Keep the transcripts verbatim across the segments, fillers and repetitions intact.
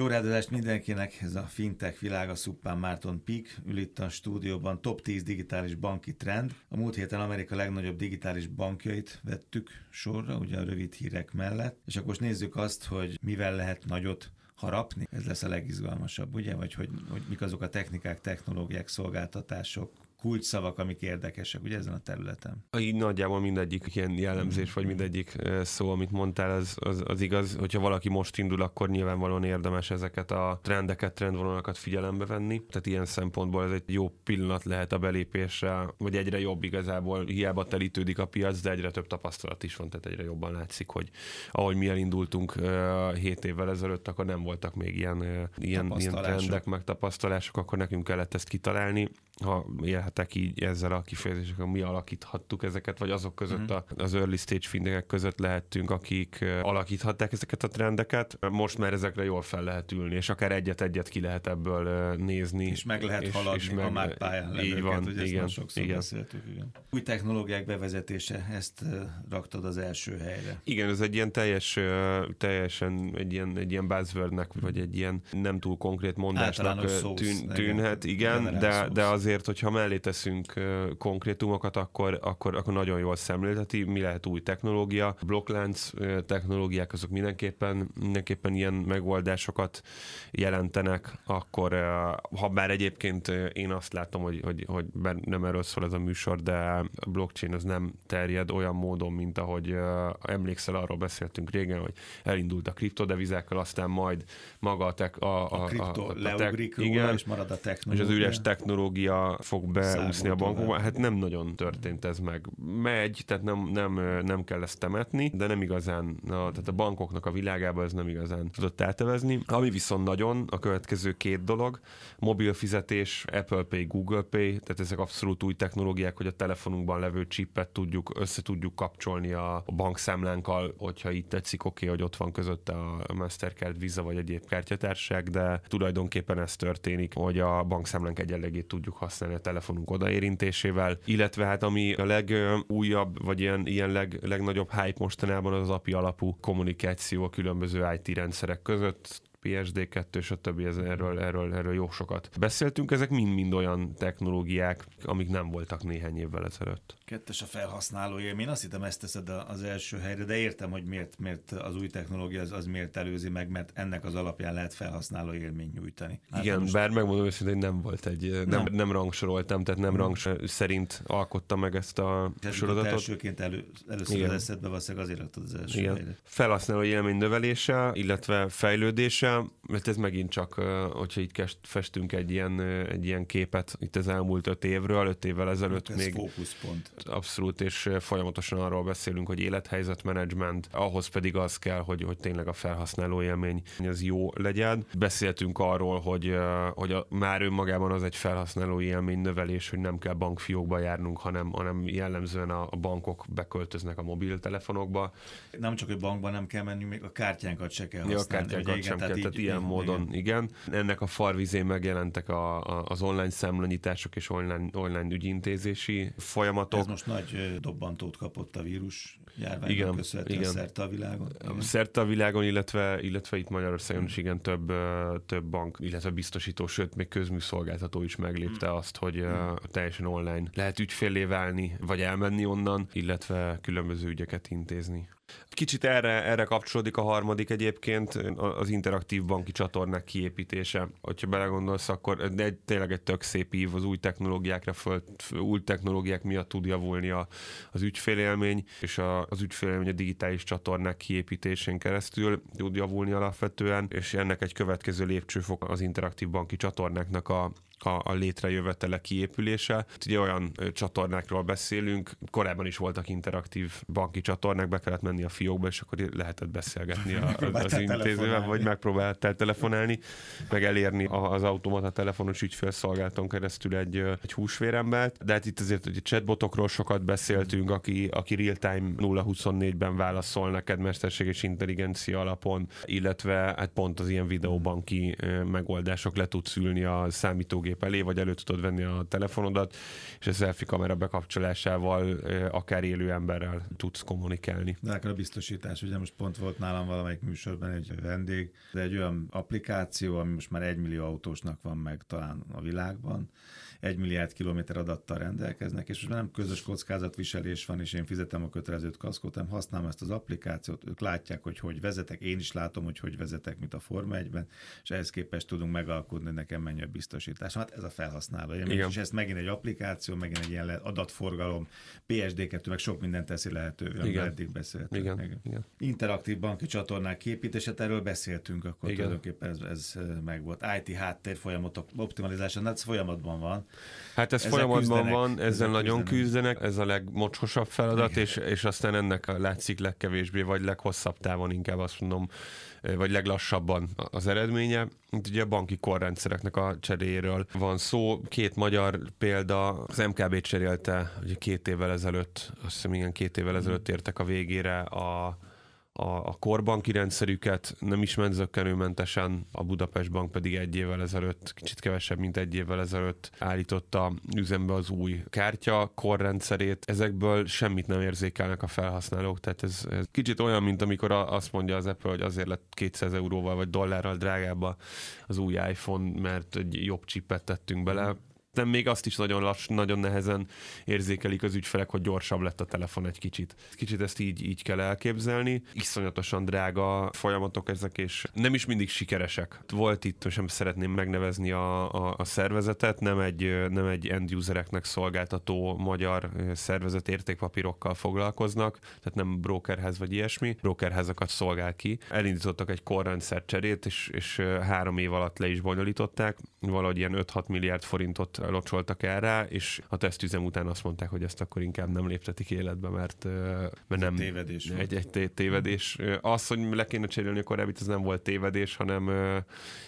Jó ráadást mindenkinek, ez a Fintech Világa, Suppan Márton Pík ül itt a stúdióban. Top tíz digitális banki trend. A múlt héten Amerika legnagyobb digitális bankjait vettük sorra, ugye a rövid hírek mellett, és akkor most nézzük azt, hogy mivel lehet nagyot harapni. Ez lesz a legizgalmasabb, ugye? Vagy hogy, hogy mik azok a technikák, technológiák, szolgáltatások, kulcsszavak, amik érdekesek, ugye ezen a területen? Így nagyjából mindegyik ilyen jellemzés, vagy mindegyik szó, amit mondtál, az, az, az igaz, hogyha valaki most indul, akkor nyilvánvalóan érdemes ezeket a trendeket, trendvonalakat figyelembe venni. Tehát ilyen szempontból ez egy jó pillanat lehet a belépésre, vagy egyre jobb igazából, hiába telítődik a piac, de egyre több tapasztalat is van, tehát egyre jobban látszik, hogy ahogy mi elindultunk hét évvel ezelőtt, akkor nem voltak még ilyen, ilyen, ilyen trendek, meg tapasztalások, akkor nekünk kellett ezt kitalálni. Ha élhetek így ezzel a kifejezésekkel, mi alakíthattuk ezeket, vagy azok között, a, az early stage fintechek között lehettünk, akik alakíthatták ezeket a trendeket. Most már ezekre jól fel lehet ülni, és akár egyet-egyet ki lehet ebből nézni. És meg lehet és, haladni, és meg, ha már pályán levőket, van, hogy ezt igen, már sokszor igen. beszéltük. Igen. Új technológiák bevezetése, ezt raktad az első helyre. Igen, ez egy ilyen teljes, teljesen egy ilyen, egy ilyen buzzwordnek, vagy egy ilyen nem túl konkrét mondásnak tűn, tűnhet, igen, de, de az Azért, hogyha mellé teszünk konkrétumokat, akkor, akkor, akkor nagyon jól szemlélteti, mi lehet új technológia. Blokklánc technológiák azok mindenképpen, mindenképpen ilyen megoldásokat jelentenek, akkor ha bár egyébként én azt látom, hogy, hogy, hogy nem erről szól ez a műsor, de a blockchain az nem terjed olyan módon, mint ahogy emlékszel, arról beszéltünk régen, hogy elindult a kriptodevizákkal, aztán majd maga a... Tech, a, a, a kripto a, a leugrik tech, igen, és marad a technológia. És az üres technológia fog beúszni a bankokba. Hát nem nagyon történt ez meg. Megy, tehát nem, nem, nem kell ezt temetni, de nem igazán, a, tehát a bankoknak a világában ez nem igazán tudott eltevezni. Ami viszont nagyon, a következő két dolog, mobil fizetés, Apple Pay, Google Pay, tehát ezek abszolút új technológiák, hogy a telefonunkban levő chipet tudjuk, össze tudjuk kapcsolni a bankszámlánkkal, hogyha így tetszik, oké, okay, hogy ott van közötte a Mastercard, Visa vagy egyéb kártyatársaság, de tulajdonképpen ez történik, hogy a bankszámlánk egyenlegét tudjuk használni a telefonunk odaérintésével, illetve hát ami a legújabb, vagy ilyen, ilyen leg, legnagyobb hype mostanában az az á pé i alapú kommunikáció a különböző i té rendszerek között, pé es dé kettő és a többi, erről, erről, erről jó sokat beszéltünk. Ezek mind-mind olyan technológiák, amik nem voltak néhány évvel ezelőtt. Kettes a felhasználó élmény. Azt hittem, ezt teszed az első helyre, de értem, hogy miért, miért az új technológia az, az miért előzi meg, mert ennek az alapján lehet felhasználó élmény nyújtani. Hát igen, most... bár megmondom őszintén, hogy nem volt egy, nem, nem. nem rangsoroltam, tehát nem rangsor szerint alkottam meg ezt a tehát sorozatot. Elsőként elő, először igen. az eszedbe valószínűleg azért adtad az első igen. helyre. Felhasználó élmény növelése, illetve fejlődése. Mert ez megint csak, hogyha itt festünk egy ilyen, egy ilyen képet itt az elmúlt öt évről, öt évvel ezelőtt ez még fókuszpont. Abszolút, és folyamatosan arról beszélünk, hogy élethelyzetmenedzsment, ahhoz pedig az kell, hogy, hogy tényleg a felhasználó élmény az jó legyen. Beszéltünk arról, hogy, hogy a, már önmagában az egy felhasználó élmény növelés, hogy nem kell bankfiókba járnunk, hanem, hanem jellemzően a bankok beköltöznek a mobiltelefonokba. Nem csak, hogy bankban nem kell mennünk, még a kártyánkat se kell használni. Ja, a Tehát, tehát így, ilyen így, módon, igen. igen. Ennek a farvizén megjelentek a, a, az online számlanyítások és online, online ügyintézési folyamatok. Ez most nagy dobbantót kapott a vírus járványnak köszönhetően szerte a világon. Igen. Szerte a világon, illetve, illetve itt Magyarországon hmm. is igen több, több bank, illetve biztosító, sőt még közműszolgáltató is meglépte hmm. azt, hogy hmm. teljesen online lehet ügyféllé válni, vagy elmenni onnan, illetve különböző ügyeket intézni. Kicsit erre, erre kapcsolódik a harmadik egyébként, az interaktív banki csatornák kiépítése. Hogyha belegondolsz, akkor egy, tényleg egy tök szép ív, az új technológiákra föl, új technológiák miatt tud javulni a, az ügyfélélmény, és a, az ügyfélélmény a digitális csatornák kiépítésén keresztül tud javulni alapvetően, és ennek egy következő lépcsőfok az interaktív banki csatornáknak a a létrejövetele, kiépülése. Ugye olyan csatornákról beszélünk, korábban is voltak interaktív banki csatornák, be kellett menni a fiókba, és akkor lehetett beszélgetni a, az intézővel, vagy megpróbáltál telefonálni, meg elérni az automata telefonos ügyfélszolgálaton keresztül egy, egy húsvérembert. De hát itt azért, hogy chatbotokról sokat beszéltünk, aki, aki real-time nulla huszonnégyben válaszol neked mesterséges intelligencia alapon, illetve hát pont az ilyen videóbanki megoldások, le tudsz ülni a számítógép elé, vagy elő tudod venni a telefonodat, és a selfie kamera bekapcsolásával akár élő emberrel tudsz kommunikálni. De akkor a biztosítás, ugye most pont volt nálam valamelyik műsorban egy vendég, de egy olyan applikáció, ami most már egymillió autósnak van meg talán a világban, egymilliárd kilométer adattal rendelkeznek, és most nem közös kockázatviselés van, és én fizetem a kötelezőt kaszkót, hanem használom ezt az applikációt, ők látják, hogy hogy vezetek, én is látom, hogy hogy vezetek, mint a Forma egyben, és ehhez képest tudunk megalkudni, nekem mennyi a biztosítás. Hát ez a felhasználó. És ezt megint egy applikáció, megint egy ilyen adatforgalom, P S D kettő, meg sok mindent teszi lehetővé, amiről eddig beszéltünk. Igen. Igen. Igen. Interaktív banki csatornák képítése, erről beszéltünk, akkor igen, tulajdonképpen ez, ez megvolt. I T háttér folyamatok optimalizása, hát ez folyamatban van. Hát ez ezzel folyamatban van, ezzel, ezzel nagyon küzdenek. küzdenek, ez a legmocskosabb feladat, és, és aztán ennek látszik legkevésbé, vagy leghosszabb távon inkább azt mondom, vagy leglassabban az eredménye. Itt ugye a banki korrendszereknek a cseréről van szó. Két magyar példa, az em ká bé cserélte ugye két évvel ezelőtt, azt hiszem igen, két évvel ezelőtt értek a végére a a korbanki rendszerüket, nem is ment zökkenőmentesen, a Budapest Bank pedig egy évvel ezelőtt, kicsit kevesebb, mint egy évvel ezelőtt állította üzembe az új kártya korrendszerét. Ezekből semmit nem érzékelnek a felhasználók, tehát ez, ez kicsit olyan, mint amikor azt mondja az Apple, hogy azért lett kétszáz euróval vagy dollárral drágább az új iPhone, mert egy jobb csipet tettünk bele. De még azt is nagyon lass, nagyon nehezen érzékelik az ügyfelek, hogy gyorsabb lett a telefon egy kicsit. Kicsit ezt így, így kell elképzelni. Iszonyatosan drága folyamatok ezek, és nem is mindig sikeresek. Volt itt, most nem szeretném megnevezni a, a, a szervezetet, nem egy, nem egy end-usereknek szolgáltató magyar szervezet, értékpapírokkal foglalkoznak, tehát nem brokerház vagy ilyesmi, brokerházakat szolgál ki. Elindítottak egy korrendszer cserét, és, és három év alatt le is bonyolították, valahogy ilyen öt-hat milliárd forintot locsoltak el rá, és a tesztüzem után azt mondták, hogy ezt akkor inkább nem léptetik életbe, mert, mert nem tévedés egy, egy tévedés. Az, hogy le kéne cserélni a korábbit, ez nem volt tévedés, hanem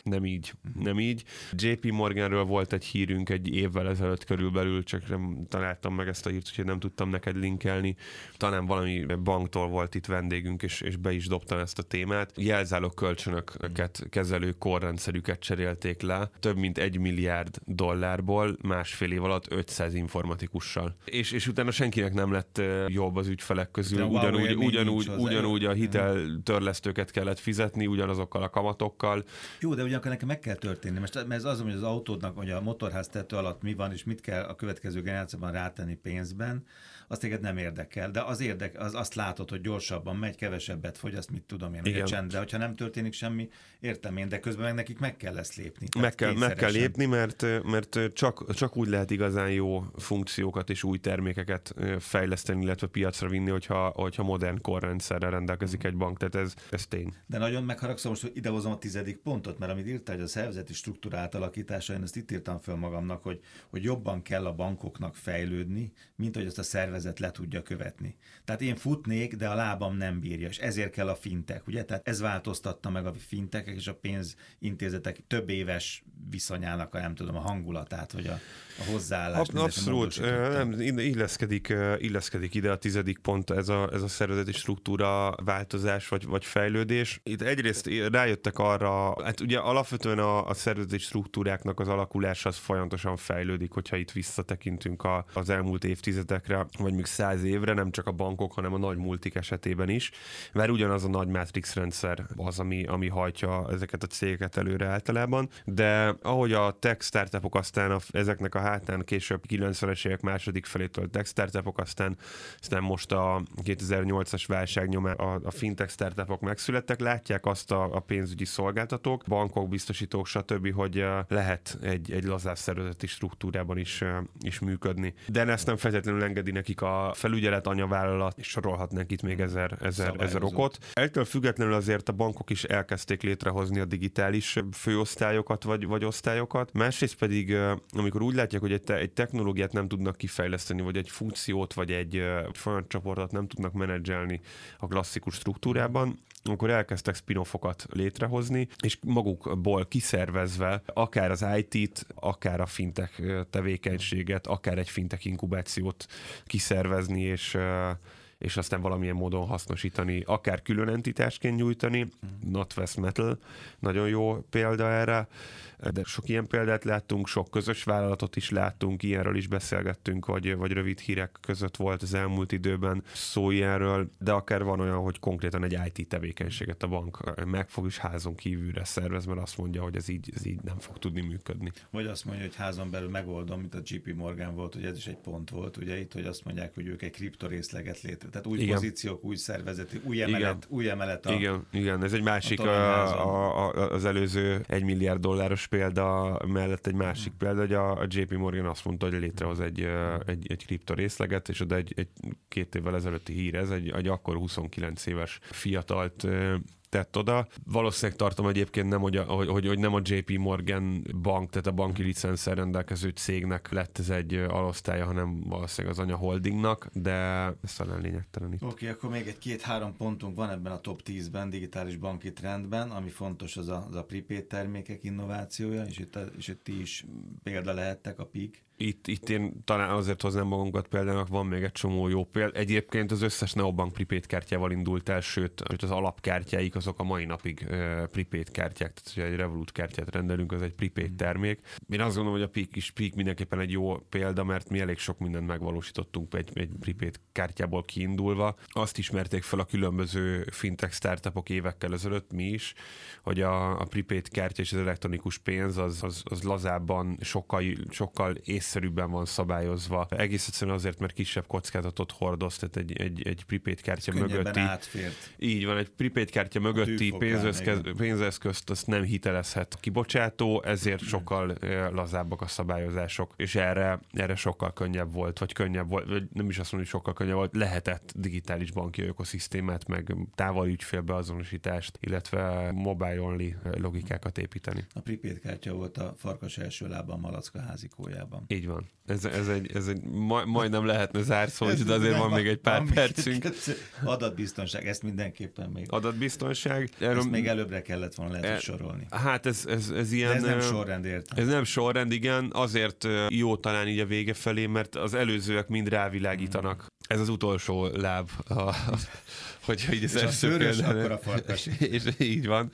nem így. Nem így. jé pé Morganről volt egy hírünk egy évvel ezelőtt körülbelül, csak nem találtam meg ezt a hírt, úgyhogy nem tudtam neked linkelni. Talán valami banktól volt itt vendégünk, és, és be is dobtam ezt a témát. Jelzálog kölcsönöket kezelő korrendszerüket cserélték le, több mint egy milliárd dollárból, másfél év alatt ötszáz informatikussal. És, és utána senkinek nem lett jobb az ügyfelek közül. Ugyanúgy, ugyanúgy, ugyanúgy a hiteltörlesztőket kellett fizetni, ugyanazokkal a kamatokkal. Jó, de ugyanakkor nekem meg kell történni. Most, mert ez az, hogy az autódnak, hogy a motorház tető alatt mi van, és mit kell a következő generációban rátenni pénzben, azt téged nem érdekel. De az érdek, az azt látod, hogy gyorsabban megy, kevesebbet fogyaszt, mit tudom én, hogy a csendre. Hogyha nem történik semmi, értem én, de közben meg nekik meg kell ezt lépni. Meg kell, meg kell lépni, mert, mert csak Csak, csak úgy lehet igazán jó funkciókat és új termékeket fejleszteni, illetve piacra vinni, hogyha, hogyha modern korrendszerrel rendelkezik egy bank. Tehát ez, ez tény. De nagyon megharagszom, most idehozom a tizedik pontot, mert amit írtál, hogy a szervezeti struktúra átalakítása, én ezt itt írtam föl magamnak, hogy, hogy jobban kell a bankoknak fejlődni, mint hogy azt a szervezet le tudja követni. Tehát én futnék, de a lábam nem bírja, és ezért kell a fintech, ugye? Tehát ez változtatta meg a fintekek és a pénzintézetek több éves viszonyának, a, nem tudom, a hangulatát, hogy a, a hozzáállás. Abszolút, nem, illeszkedik, illeszkedik ide a tizedik pont, ez a, ez a szervezeti struktúra változás vagy, vagy fejlődés. Itt egyrészt rájöttek arra, hát ugye alapvetően a, a szervezeti struktúráknak az alakulása az folyamatosan fejlődik, hogyha itt visszatekintünk a, az elmúlt évtizedekre, vagy még száz évre, nem csak a bankok, hanem a nagy multik esetében is, mert ugyanaz a nagy matrix rendszer az, ami, ami hajtja ezeket a cégeket előre általában, de ahogy a tech startupok aztán a ezeknek a hátán később kilencvenes évek második felétől tech startupok, aztán, aztán most a kétezer-nyolcas válság nyomán a, a fintech startupok megszülettek, látják azt a, a pénzügyi szolgáltatók, bankok, biztosítók, stb., hogy lehet egy, egy lazább szervezeti struktúrában is, is működni. De ezt nem feltétlenül engedi nekik a felügyelet, anyavállalat, és sorolhatnánk itt még ezer, ezer, ezer okot. Ettől függetlenül azért a bankok is elkezdték létrehozni a digitális főosztályokat, vagy, vagy osztályokat. Másrészt pedig amikor úgy látják, hogy egy, te, egy technológiát nem tudnak kifejleszteni, vagy egy funkciót, vagy egy folyamatcsoportot nem tudnak menedzselni a klasszikus struktúrában, akkor elkezdtek spin-offokat létrehozni, és magukból kiszervezve akár az I T-t, akár a fintech tevékenységet, akár egy fintech inkubációt kiszervezni, és és aztán valamilyen módon hasznosítani, akár külön entitásként nyújtani. Not West Metal nagyon jó példa erre, de sok ilyen példát láttunk, sok közös vállalatot is láttunk, ilyenről is beszélgettünk, vagy, vagy rövid hírek között volt az elmúlt időben szó ilyenről, de akár van olyan, hogy konkrétan egy I T tevékenységet a bank megfog és házon kívülre szervez, mert azt mondja, hogy ez így, ez így nem fog tudni működni. Vagy azt mondja, hogy házon belül megoldom, mint a jé pé Morgan volt, hogy ez is egy pont volt, ugye itt, hogy azt mondják, hogy ők egy kriptorészleget létre. Tehát új igen. pozíciók, új szervezeti, új emelet, igen. új emelet a... Igen, igen, ez egy másik, a a, a, az előző egy milliárd dolláros példa mellett egy másik példa, hogy a jé pé Morgan azt mondta, hogy létrehoz egy, egy, egy kriptorészleget, és oda egy, egy két évvel ezelőtti hír, ez egy, egy akkor huszonkilenc éves fiatalt tett oda. Valószínűleg tartom egyébként nem, hogy, a, hogy, hogy nem a jé pé Morgan bank, tehát a banki licenszer rendelkező cégnek lett ez egy alosztálya, hanem valószínűleg az anya holdingnak, de ez talán lényegtelen itt. Oké, okay, akkor még egy-két-három pontunk van ebben a top tízben, digitális banki trendben, ami fontos az a, az a prepaid termékek innovációja, és itt, a, és itt ti is példa lehettek a pé i ká. Itt, itt én talán azért hoznám magunkat példának, van még egy csomó jó példa. Egyébként az összes neobank prepaid kártyával indult el, sőt az alapkártyáik azok a mai napig uh, prepaid kártyák, tehát hogyha egy Revolut kártyát rendelünk, az egy prepaid termék. Én azt gondolom, hogy a pé i ká is pé i ká mindenképpen egy jó példa, mert mi elég sok mindent megvalósítottunk egy, egy prepaid kártyából kiindulva. Azt ismerték fel a különböző fintech startupok évekkel ezelőtt, mi is, hogy a, a prepaid kártya és az elektronikus pénz az, az, az lazábban sokkal, sokkal ész szerűbben van szabályozva. Egész egyszerűen azért, mert kisebb kockázatot hordoz, tehát egy, egy, egy prepaid kártya mögötti... Átfért. Így van, egy prepaid kártya mögötti pénzeszköz, pénzeszközt azt nem hitelezhet kibocsátó, ezért sokkal lazábbak a szabályozások, és erre, erre sokkal könnyebb volt, vagy könnyebb volt, vagy nem is azt mondom, hogy sokkal könnyebb volt, lehetett digitális banki ökoszisztémát, meg távoli ügyfélbe azonosítást, illetve mobile only logikákat építeni. A prepaid kártya volt a farkas első lábban, malacka házikójában. Így van. Ez, ez egy, ez egy maj, majdnem lehetne zárszó, de azért van még egy pár percünk. Adatbiztonság, ezt mindenképpen még. Adatbiztonság. Erről... Ezt még előbbre kellett volna lehet, hogy sorolni. Hát ez, ez, ez ilyen... De ez nem sorrend, értem. Ez nem sorrend, igen. Azért jó talán így a vége felé, mert az előzőek mind rávilágítanak. Ez az utolsó láb, a, hogyha így az és első például. És így van.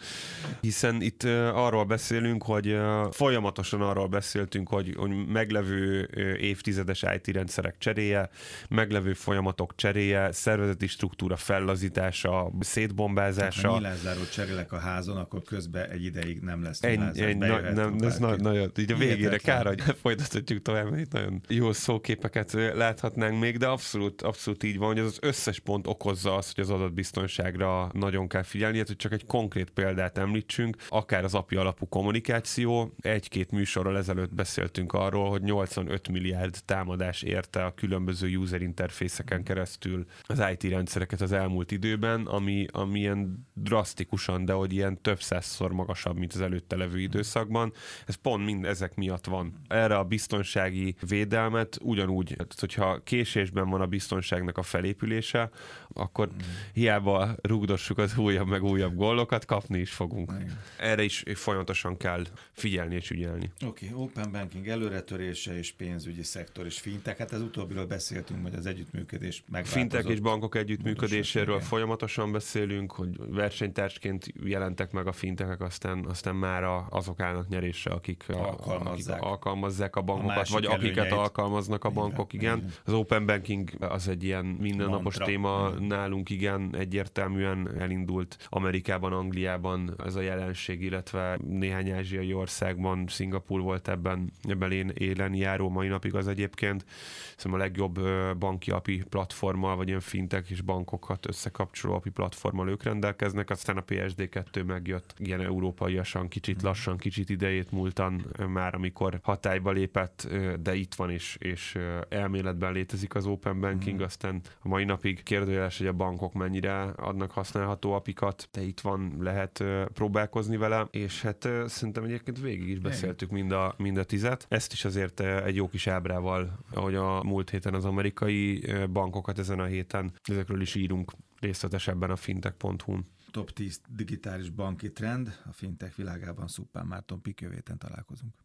Hiszen itt arról beszélünk, hogy folyamatosan arról beszéltünk, hogy, hogy meglevő évtizedes i té rendszerek cseréje, meglevő folyamatok cseréje, szervezeti struktúra fellazítása, szétbombázása. Ha nyilázzáról cserélek a házon, akkor közben egy ideig nem lesz nyilázás. Na, nem, ez na, nagyon, így a végére kár, hogy folytatjuk tovább, mert itt nagyon jó szóképeket láthatnánk még, de abszolút abszolút így van, hogy az összes pont okozza azt, hogy az adatbiztonságra nagyon kell figyelni, hát, hogy csak egy konkrét példát említsünk, akár az á pé i alapú kommunikáció. Egy-két műsorral ezelőtt beszéltünk arról, hogy nyolcvanöt milliárd támadás érte a különböző user interfészeken keresztül az i té rendszereket az elmúlt időben, ami, ami ilyen drasztikusan, de hogy ilyen több százszor magasabb, mint az előtte levő időszakban. Ez pont mind ezek miatt van. Erre a biztonsági védelmet ugyanúgy, tehát, hogyha késésben van a biztonságnak a felépülése, akkor mm. hiába rúgdossuk az újabb meg újabb gólokat, kapni is fogunk. Mm. Erre is folyamatosan kell figyelni és ügyelni. Oké, okay, open banking előretörése és pénzügyi szektor és fintech. Hát ez utóbbiről beszéltünk, hogy az együttműködés megváltozott. Fintech és bankok együttműködéséről folyamatosan beszélünk, hogy versenytársként jelentek meg a fintechek, aztán, aztán mára azok állnak nyerésre, akik, akik alkalmazzák a bankokat, a vagy előnyeit. Akiket alkalmaznak a bankok, igen. igen. Az open banking az egy ilyen mindennapos téma nálunk, igen, egyértelműen elindult Amerikában, Angliában ez a jelenség, illetve néhány ázsiai országban, Szingapúr volt ebben, ebben élen járó, mai napig az egyébként. Szóval a legjobb banki á pé i platformmal, vagy ilyen fintech és bankokat összekapcsoló á pé i platformmal ők rendelkeznek, aztán a P S D kettő megjött ilyen európaiasan, kicsit lassan, kicsit idejét múltan már, amikor hatályba lépett, de itt van is, és elméletben létezik az open banking, aztán a mai napig kérdőjeles, hogy a bankok mennyire adnak használható apikat, de itt van, lehet próbálkozni vele, és hát szerintem egyébként végig is beszéltük mind a, mind a tizet. Ezt is azért egy jó kis ábrával, ahogy a múlt héten az amerikai bankokat, ezen a héten ezekről is írunk részletesebben a fintech pont hu-n. Top tíz digitális banki trend, a fintech világában Suppan Márton Pík, jövő héten találkozunk.